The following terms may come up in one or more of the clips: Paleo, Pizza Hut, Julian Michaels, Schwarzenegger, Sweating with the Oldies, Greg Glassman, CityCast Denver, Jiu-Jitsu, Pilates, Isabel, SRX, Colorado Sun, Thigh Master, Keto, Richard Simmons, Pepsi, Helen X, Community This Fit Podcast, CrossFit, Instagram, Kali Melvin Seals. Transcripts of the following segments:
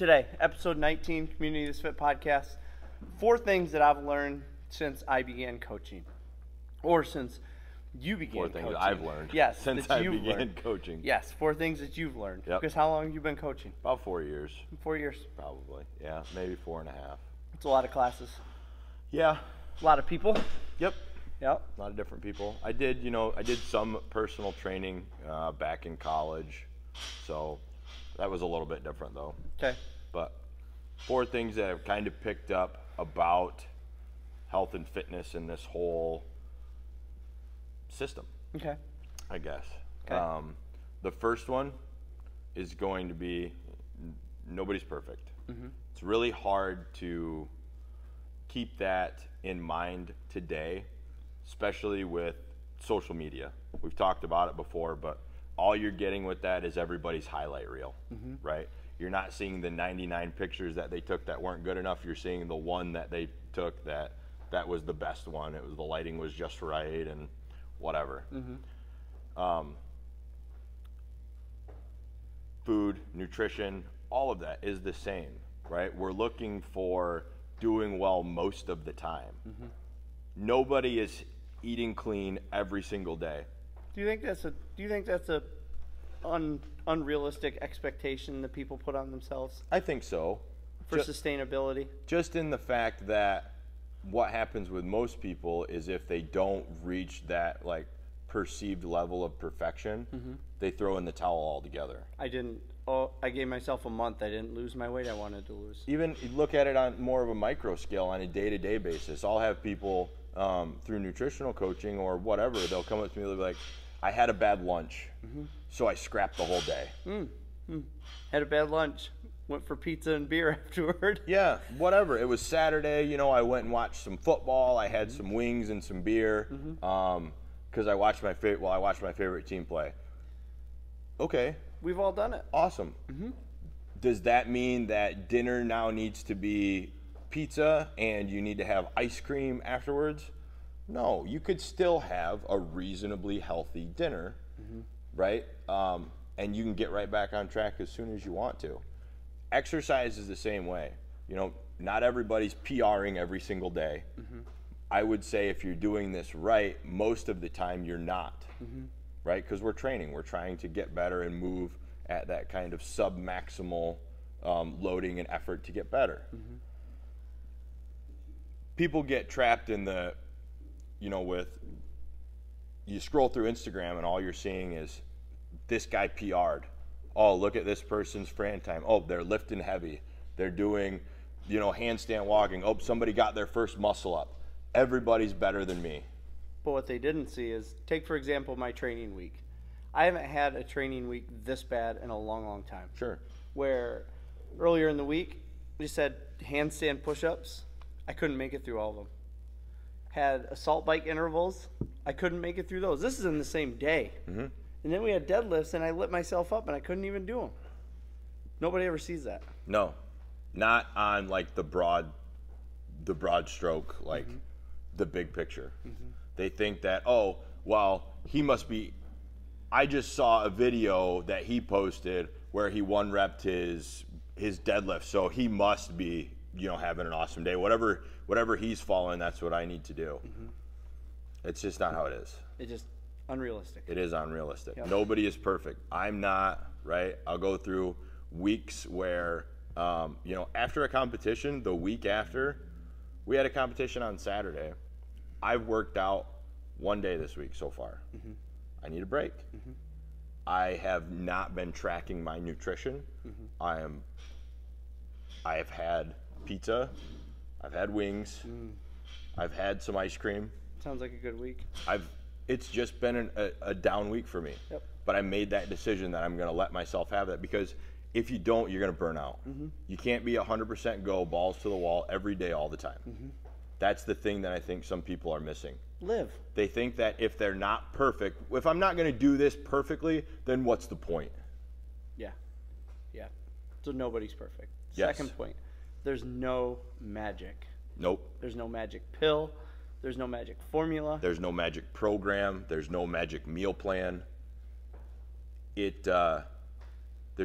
today, episode 19, Community This Fit Podcast. 4 things that I've learned since I began coaching, or since you began coaching. 4 things that I've learned. Yes, since I began coaching. Yes, 4 things that you've learned. Yep. Because how long have you been coaching? About 4 years. 4 years. Probably, yeah, maybe 4.5. It's a lot of classes. Yeah. A lot of people. Yep. Yep. A lot of different people. I did, some personal training back in college, so that was a little bit different though. Okay. But 4 things that I've kind of picked up about health and fitness in this whole system. Okay. I guess. Okay. The first one is going to be nobody's perfect. Mm-hmm. It's really hard to keep that in mind today, especially with social media. We've talked about it before, but all you're getting with that is everybody's highlight reel, mm-hmm. right? You're not seeing the 99 pictures that they took that weren't good enough. You're seeing the one that they took that was the best one. It was, the lighting was just right and whatever. Mm-hmm. Food, nutrition, all of that is the same, right? We're looking for doing well most of the time. Mm-hmm. Nobody is eating clean every single day. Do you think that's a unrealistic expectation that people put on themselves? I think so. For sustainability? Just in the fact that what happens with most people is if they don't reach that perceived level of perfection, mm-hmm. they throw in the towel altogether. I gave myself a month. I didn't lose my weight I wanted to lose. Even look at it on more of a micro scale on a day-to-day basis. I'll have people through nutritional coaching or whatever, they'll come up to me and they'll be like, I had a bad lunch, mm-hmm. so I scrapped the whole day. Mm-hmm. Had a bad lunch. Went for pizza and beer afterward. Yeah, whatever. It was Saturday. I went and watched some football. I had some wings and some beer because mm-hmm. I watched my favorite team play. Okay. We've all done it. Awesome. Mm-hmm. Does that mean that dinner now needs to be pizza and you need to have ice cream afterwards? No, you could still have a reasonably healthy dinner, mm-hmm. right? And you can get right back on track as soon as you want to. Exercise is the same way. Not everybody's PRing every single day. Mm-hmm. I would say if you're doing this right, most of the time you're not, mm-hmm. right? Because we're training. We're trying to get better and move at that kind of sub-maximal loading and effort to get better. Mm-hmm. People get trapped in the... you scroll through Instagram and all you're seeing is this guy PR'd. Oh, look at this person's Fran time. Oh, they're lifting heavy. They're doing, handstand walking. Oh, somebody got their first muscle up. Everybody's better than me. But what they didn't see is, take for example my training week. I haven't had a training week this bad in a long, long time. Sure. Where earlier in the week, we just had handstand push-ups. I couldn't make it through all of them. Had assault bike intervals. I couldn't make it through those. This is in the same day. Mm-hmm. And then we had deadlifts, and I lit myself up, and I couldn't even do them. Nobody ever sees that. No, not on the broad stroke, mm-hmm. the big picture. Mm-hmm. They think that, oh, well, he must be. I just saw a video that he posted where he one repped his deadlift, so he must be having an awesome day. Whatever he's following, that's what I need to do. Mm-hmm. It's just not how it is. It's just unrealistic. It is unrealistic. Yep. Nobody is perfect. I'm not, right? I'll go through weeks where, after a competition, the week after, we had a competition on Saturday. I've worked out one day this week so far. Mm-hmm. I need a break. Mm-hmm. I have not been tracking my nutrition. Mm-hmm. I have had pizza. I've had wings. Mm. I've had some ice cream. Sounds like a good week. It's just been a down week for me. Yep. But I made that decision that I'm going to let myself have that, because if you don't, you're going to burn out. Mm-hmm. You can't be 100% go balls to the wall every day all the time. Mm-hmm. That's the thing that I think some people are missing. Live. They think that if they're not perfect, if I'm not going to do this perfectly, then what's the point? Yeah. Yeah. So nobody's perfect. Yes. Second point. There's no magic. Nope. There's no magic pill. There's no magic formula. There's no magic program. There's no magic meal plan. There's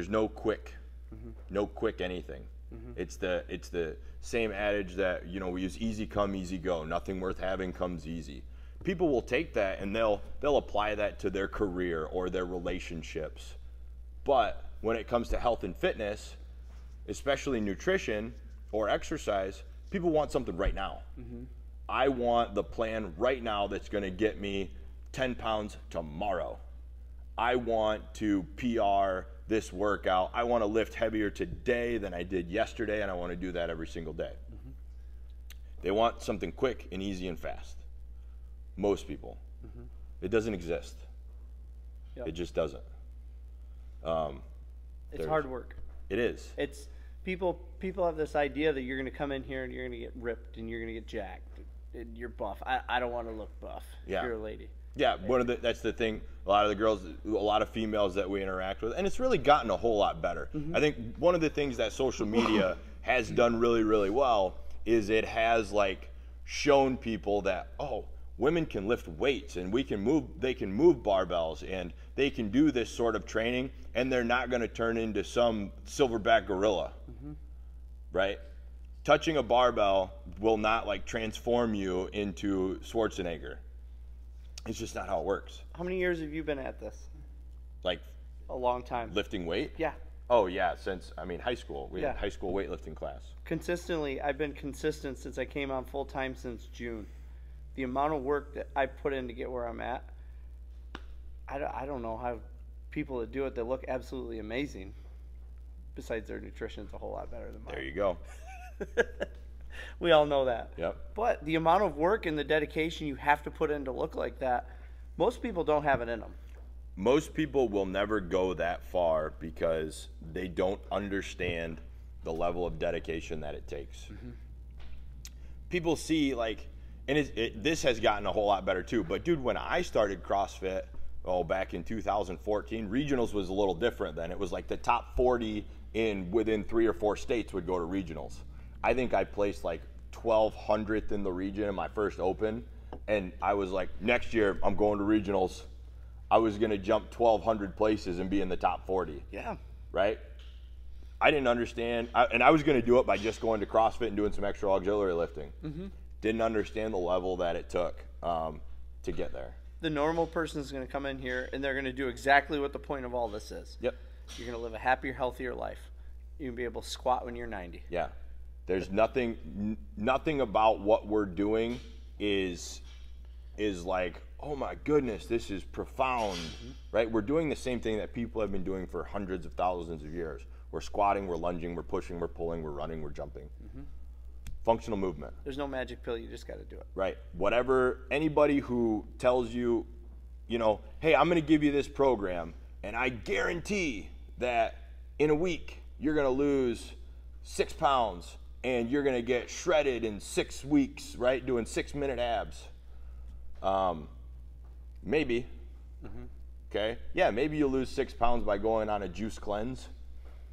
no quick Mm-hmm. No quick anything. Mm-hmm. It's the same adage that, you know, we use easy come, easy go. Nothing worth having comes easy. People will take that and they'll apply that to their career or their relationships. But when it comes to health and fitness, especially nutrition or exercise, people want something right now. Mm-hmm. I want the plan right now that's going to get me 10 pounds tomorrow. I want to PR this workout. I want to lift heavier today than I did yesterday, and I want to do that every single day. Mm-hmm. They want something quick and easy and fast. Most people. Mm-hmm. It doesn't exist. Yep. It just doesn't. It's hard work. It is. It's people have this idea that you're going to come in here and you're going to get ripped and you're going to get jacked and you're buff. I don't want to look buff. Yeah. You're a lady. Yeah, that's the thing. A lot of the girls, a lot of females that we interact with, and it's really gotten a whole lot better. Mm-hmm. I think one of the things that social media has done really, really well is it has like shown people that, oh, women can lift weights and they can move barbells and they can do this sort of training and they're not going to turn into some silverback gorilla, mm-hmm. right? Touching a barbell will not like transform you into Schwarzenegger. It's just not how it works. How many years have you been at this? Like a long time. Lifting weight? Yeah. Oh yeah, since high school. We had high school weightlifting class. Consistently, I've been consistent since I came on full time since June. The amount of work that I put in to get where I'm at, I don't know how people that do it that look absolutely amazing. Besides, their nutrition's a whole lot better than mine. There you go. We all know that. Yep. But the amount of work and the dedication you have to put in to look like that, most people don't have it in them. Most people will never go that far because they don't understand the level of dedication that it takes. Mm-hmm. People see like, and this has gotten a whole lot better too, but dude, when I started CrossFit, back in 2014, regionals was a little different then. It was like the top 40 within 3 or 4 states would go to regionals. I think I placed like 1,200th in the region in my first open, and I was like, next year I'm going to regionals. I was going to jump 1,200 places and be in the top 40. Yeah. Right? I didn't understand, and I was going to do it by just going to CrossFit and doing some extra auxiliary lifting. Mm-hmm. Didn't understand the level that it took to get there. The normal person is going to come in here, and they're going to do exactly what the point of all this is. Yep. You're going to live a happier, healthier life. You're going to be able to squat when you're 90. Yeah. There's nothing about what we're doing is like, oh my goodness, this is profound, mm-hmm. right? We're doing the same thing that people have been doing for hundreds of thousands of years. We're squatting, we're lunging, we're pushing, we're pulling, we're running, we're jumping. Mm-hmm. Functional movement. There's no magic pill, you just got to do it. Right. Whatever, anybody who tells you, you know, hey, I'm going to give you this program, and I guarantee that in a week you're going to lose 6 pounds, and you're gonna get shredded in 6 weeks, right? Doing 6-minute abs. Maybe. Mm-hmm. Okay. Yeah, maybe you lose 6 pounds by going on a juice cleanse.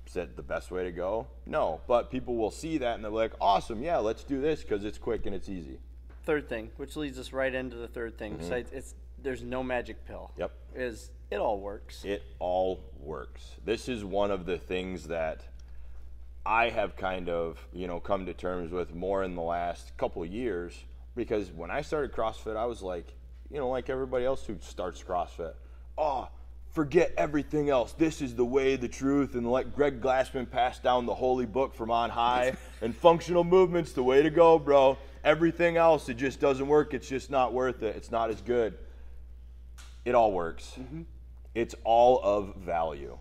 Is that the best way to go? No, but people will see that and they're like, awesome, yeah, let's do this because it's quick and it's easy. Third thing, which leads us right into the third thing. Mm-hmm. Besides, there's no magic pill. Yep. It all works. It all works. This is one of the things that I have kind of, you know, come to terms with more in the last couple of years, because when I started CrossFit, I was like, you know, like everybody else who starts CrossFit, oh, forget everything else. This is the way, the truth, and let Greg Glassman pass down the holy book from on high, and functional movement's the way to go, bro. Everything else, it just doesn't work. It's just not worth it. It's not as good. It all works. Mm-hmm. It's all of value.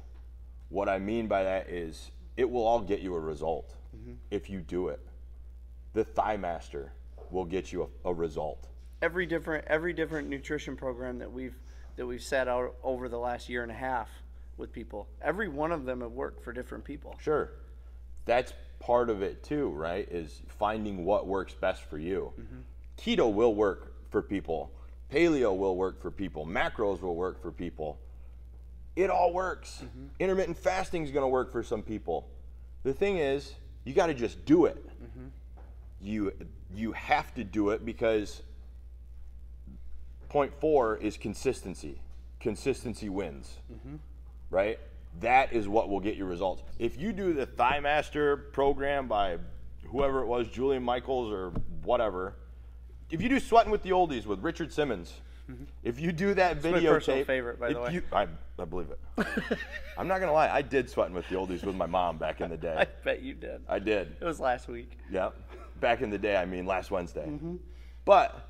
What I mean by that is, it will all get you a result, mm-hmm. if you do it. The Thigh Master will get you a result. Every different nutrition program that we've set out over the last year and a half with people, every one of them have worked for different people. Sure. That's part of it too, right? Is finding what works best for you. Mm-hmm. Keto will work for people. Paleo will work for people. Macros will work for people. It all works. Mm-hmm. Intermittent fasting is going to work for some people. The thing is, you got to just do it. Mm-hmm. You have to do it, because point 4 is consistency. Consistency wins, mm-hmm. right? That is what will get you results. If you do the Thigh Master program by whoever it was, Julian Michaels or whatever, if you do Sweating with the Oldies with Richard Simmons, if you do that videotape, it's my personal favorite, by the way. I believe it. I'm not gonna lie, I did Sweating with the Oldies with my mom back in the day. I bet you did. I did. It was last week. Yeah, back in the day. I mean, last Wednesday. But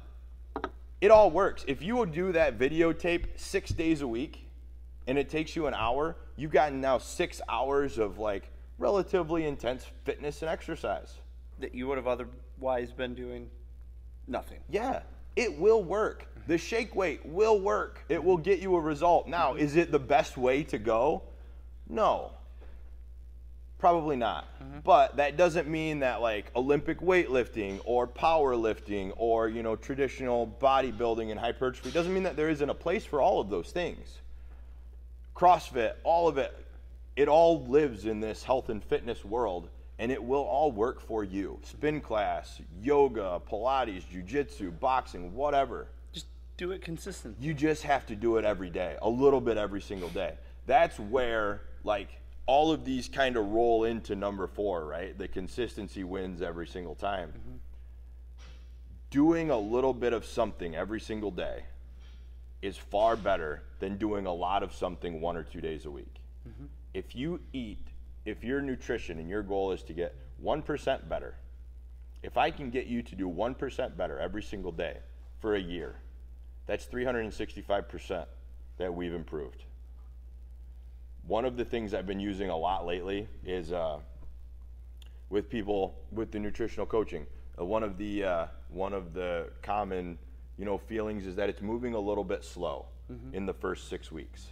it all works. If you will do that videotape 6 days a week, and it takes you an hour, you've gotten now 6 hours of like relatively intense fitness and exercise that you would have otherwise been doing nothing. Yeah, it will work. The shake weight will work. It will get you a result. Now, is it the best way to go? No, probably not. But that doesn't mean that like Olympic weightlifting or powerlifting or, you know, traditional bodybuilding and hypertrophy, doesn't mean that there isn't a place for all of those things. CrossFit, all of it, it all lives in this health and fitness world, and it will all work for you. Spin class, yoga, Pilates, Jiu-Jitsu, boxing, whatever. Just do it consistently. You just have to do it every day, a little bit every single day. That's where like all of these kind of roll into number four, right? The consistency wins every single time. Doing a little bit of something every single day is far better than doing a lot of something 1 or 2 days a week. If you eat, if your nutrition and your goal is to get 1% better, if I can get you to do 1% better every single day for a year, that's 365% that we've improved. One of the things I've been using a lot lately is with people with the nutritional coaching. One of the common feelings is that it's moving a little bit slow in the first 6 weeks.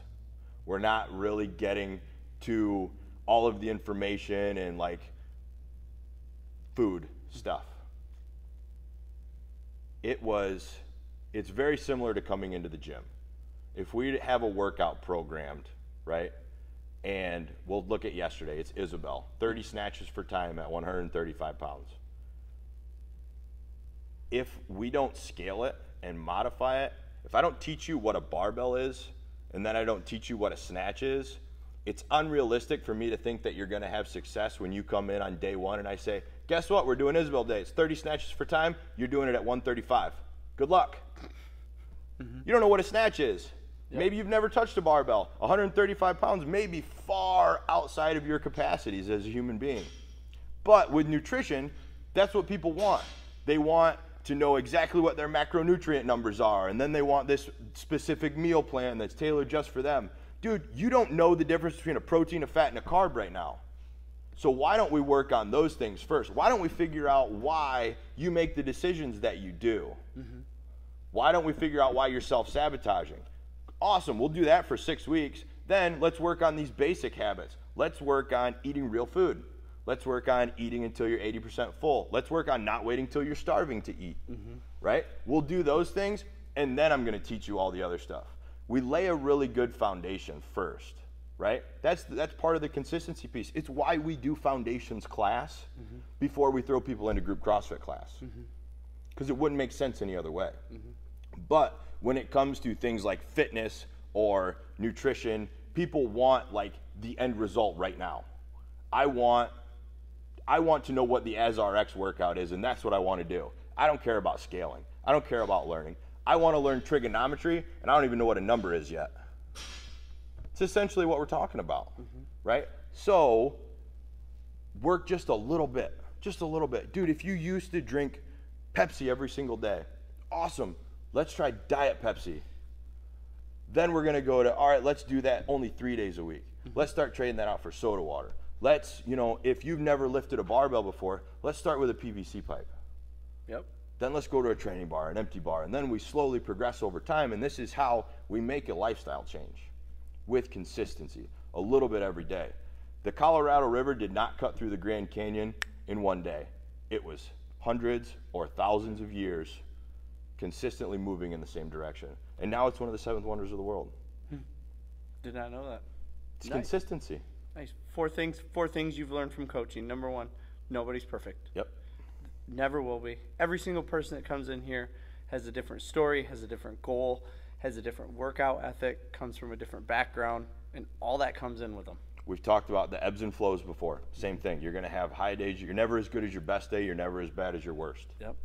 We're not really getting to all of the information and like food stuff. It's very similar to coming into the gym. If we have a workout programmed, right? And we'll look at yesterday, it's Isabel, 30 snatches for time at 135 pounds. If we don't scale it and modify it, if I don't teach you what a barbell is, and then I don't teach you what a snatch is, it's unrealistic for me to think that you're gonna have success when you come in on day one and I say, guess what, we're doing Isabel Day, it's 30 snatches for time, you're doing it at 135. Good luck. You don't know what a snatch is. Maybe you've never touched a barbell. 135 pounds may be far outside of your capacities as a human being. But with nutrition, that's what people want. They want to know exactly what their macronutrient numbers are, and then they want this specific meal plan that's tailored just for them. Dude, you don't know the difference between a protein, a fat, and a carb right now. So why don't we work on those things first? Why don't we figure out why you make the decisions that you do? Why don't we figure out why you're self-sabotaging? Awesome, we'll do that for 6 weeks. Then let's work on these basic habits. Let's work on eating real food. Let's work on eating until you're 80% full. Let's work on not waiting until you're starving to eat, right? We'll do those things, and then I'm gonna teach you all the other stuff. We lay a really good foundation first, right? That's part of the consistency piece. It's why we do foundations class before we throw people into group CrossFit class, because it wouldn't make sense any other way. But when it comes to things like fitness or nutrition, people want like the end result right now. I want to know what the SRX workout is, and that's what I want to do. I don't care about scaling. I don't care about learning. I want to learn trigonometry, and I don't even know what a number is yet. It's essentially what we're talking about, right? So work just a little bit, just a little bit. Dude, if you used to drink Pepsi every single day, awesome. Let's try Diet Pepsi. Then we're going to go to, all right, let's do that only 3 days a week. Let's start trading that out for soda water. Let's, if you've never lifted a barbell before, let's start with a PVC pipe. Then let's go to a training bar, an empty bar, and then we slowly progress over time, and this is how we make a lifestyle change with consistency, a little bit every day. The Colorado River did not cut through the Grand Canyon in one day. It was hundreds or thousands of years consistently moving in the same direction. And now it's one of the 7 wonders of the world. Did not know that. It's nice. Consistency. Nice. Four things you've learned from coaching. Number one, nobody's perfect. Never will be. Every single person that comes in here has a different story, has a different goal, has a different workout ethic, comes from a different background, and all that comes in with them. We've talked about the ebbs and flows before. Same thing. You're going to have high days. You're never as good as your best day. You're never as bad as your worst. Yep.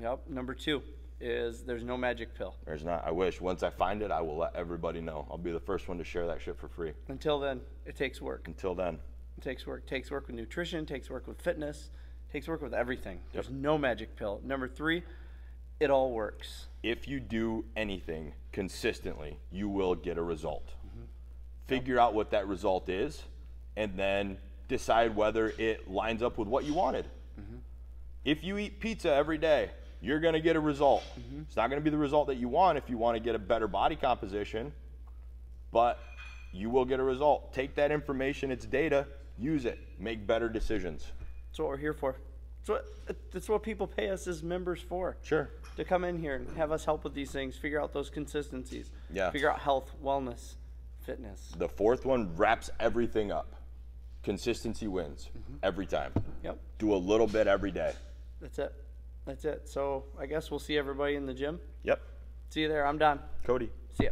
Yep. Number two is there's no magic pill. There's not. I wish. Once I find it, I will let everybody know. I'll be the first one to share that shit for free. Until then, it takes work. Until then. It takes work. It takes work with nutrition. It takes work with fitness. It takes work with everything. There's no magic pill. Number three, it all works. If you do anything consistently, you will get a result. Figure out what that result is, and then decide whether it lines up with what you wanted. Mm-hmm. If you eat pizza every day, you're going to get a result. Mm-hmm. It's not going to be the result that you want if you want to get a better body composition, but you will get a result. Take that information, it's data, use it, make better decisions. That's what we're here for. That's what people pay us as members for. Sure. To come in here and have us help with these things, figure out those consistencies, figure out health, wellness, fitness. The fourth one wraps everything up. Consistency wins every time. Yep. Do a little bit every day. That's it. That's it. So I guess we'll see everybody in the gym. Yep. See you there. I'm Don. Cody. See ya.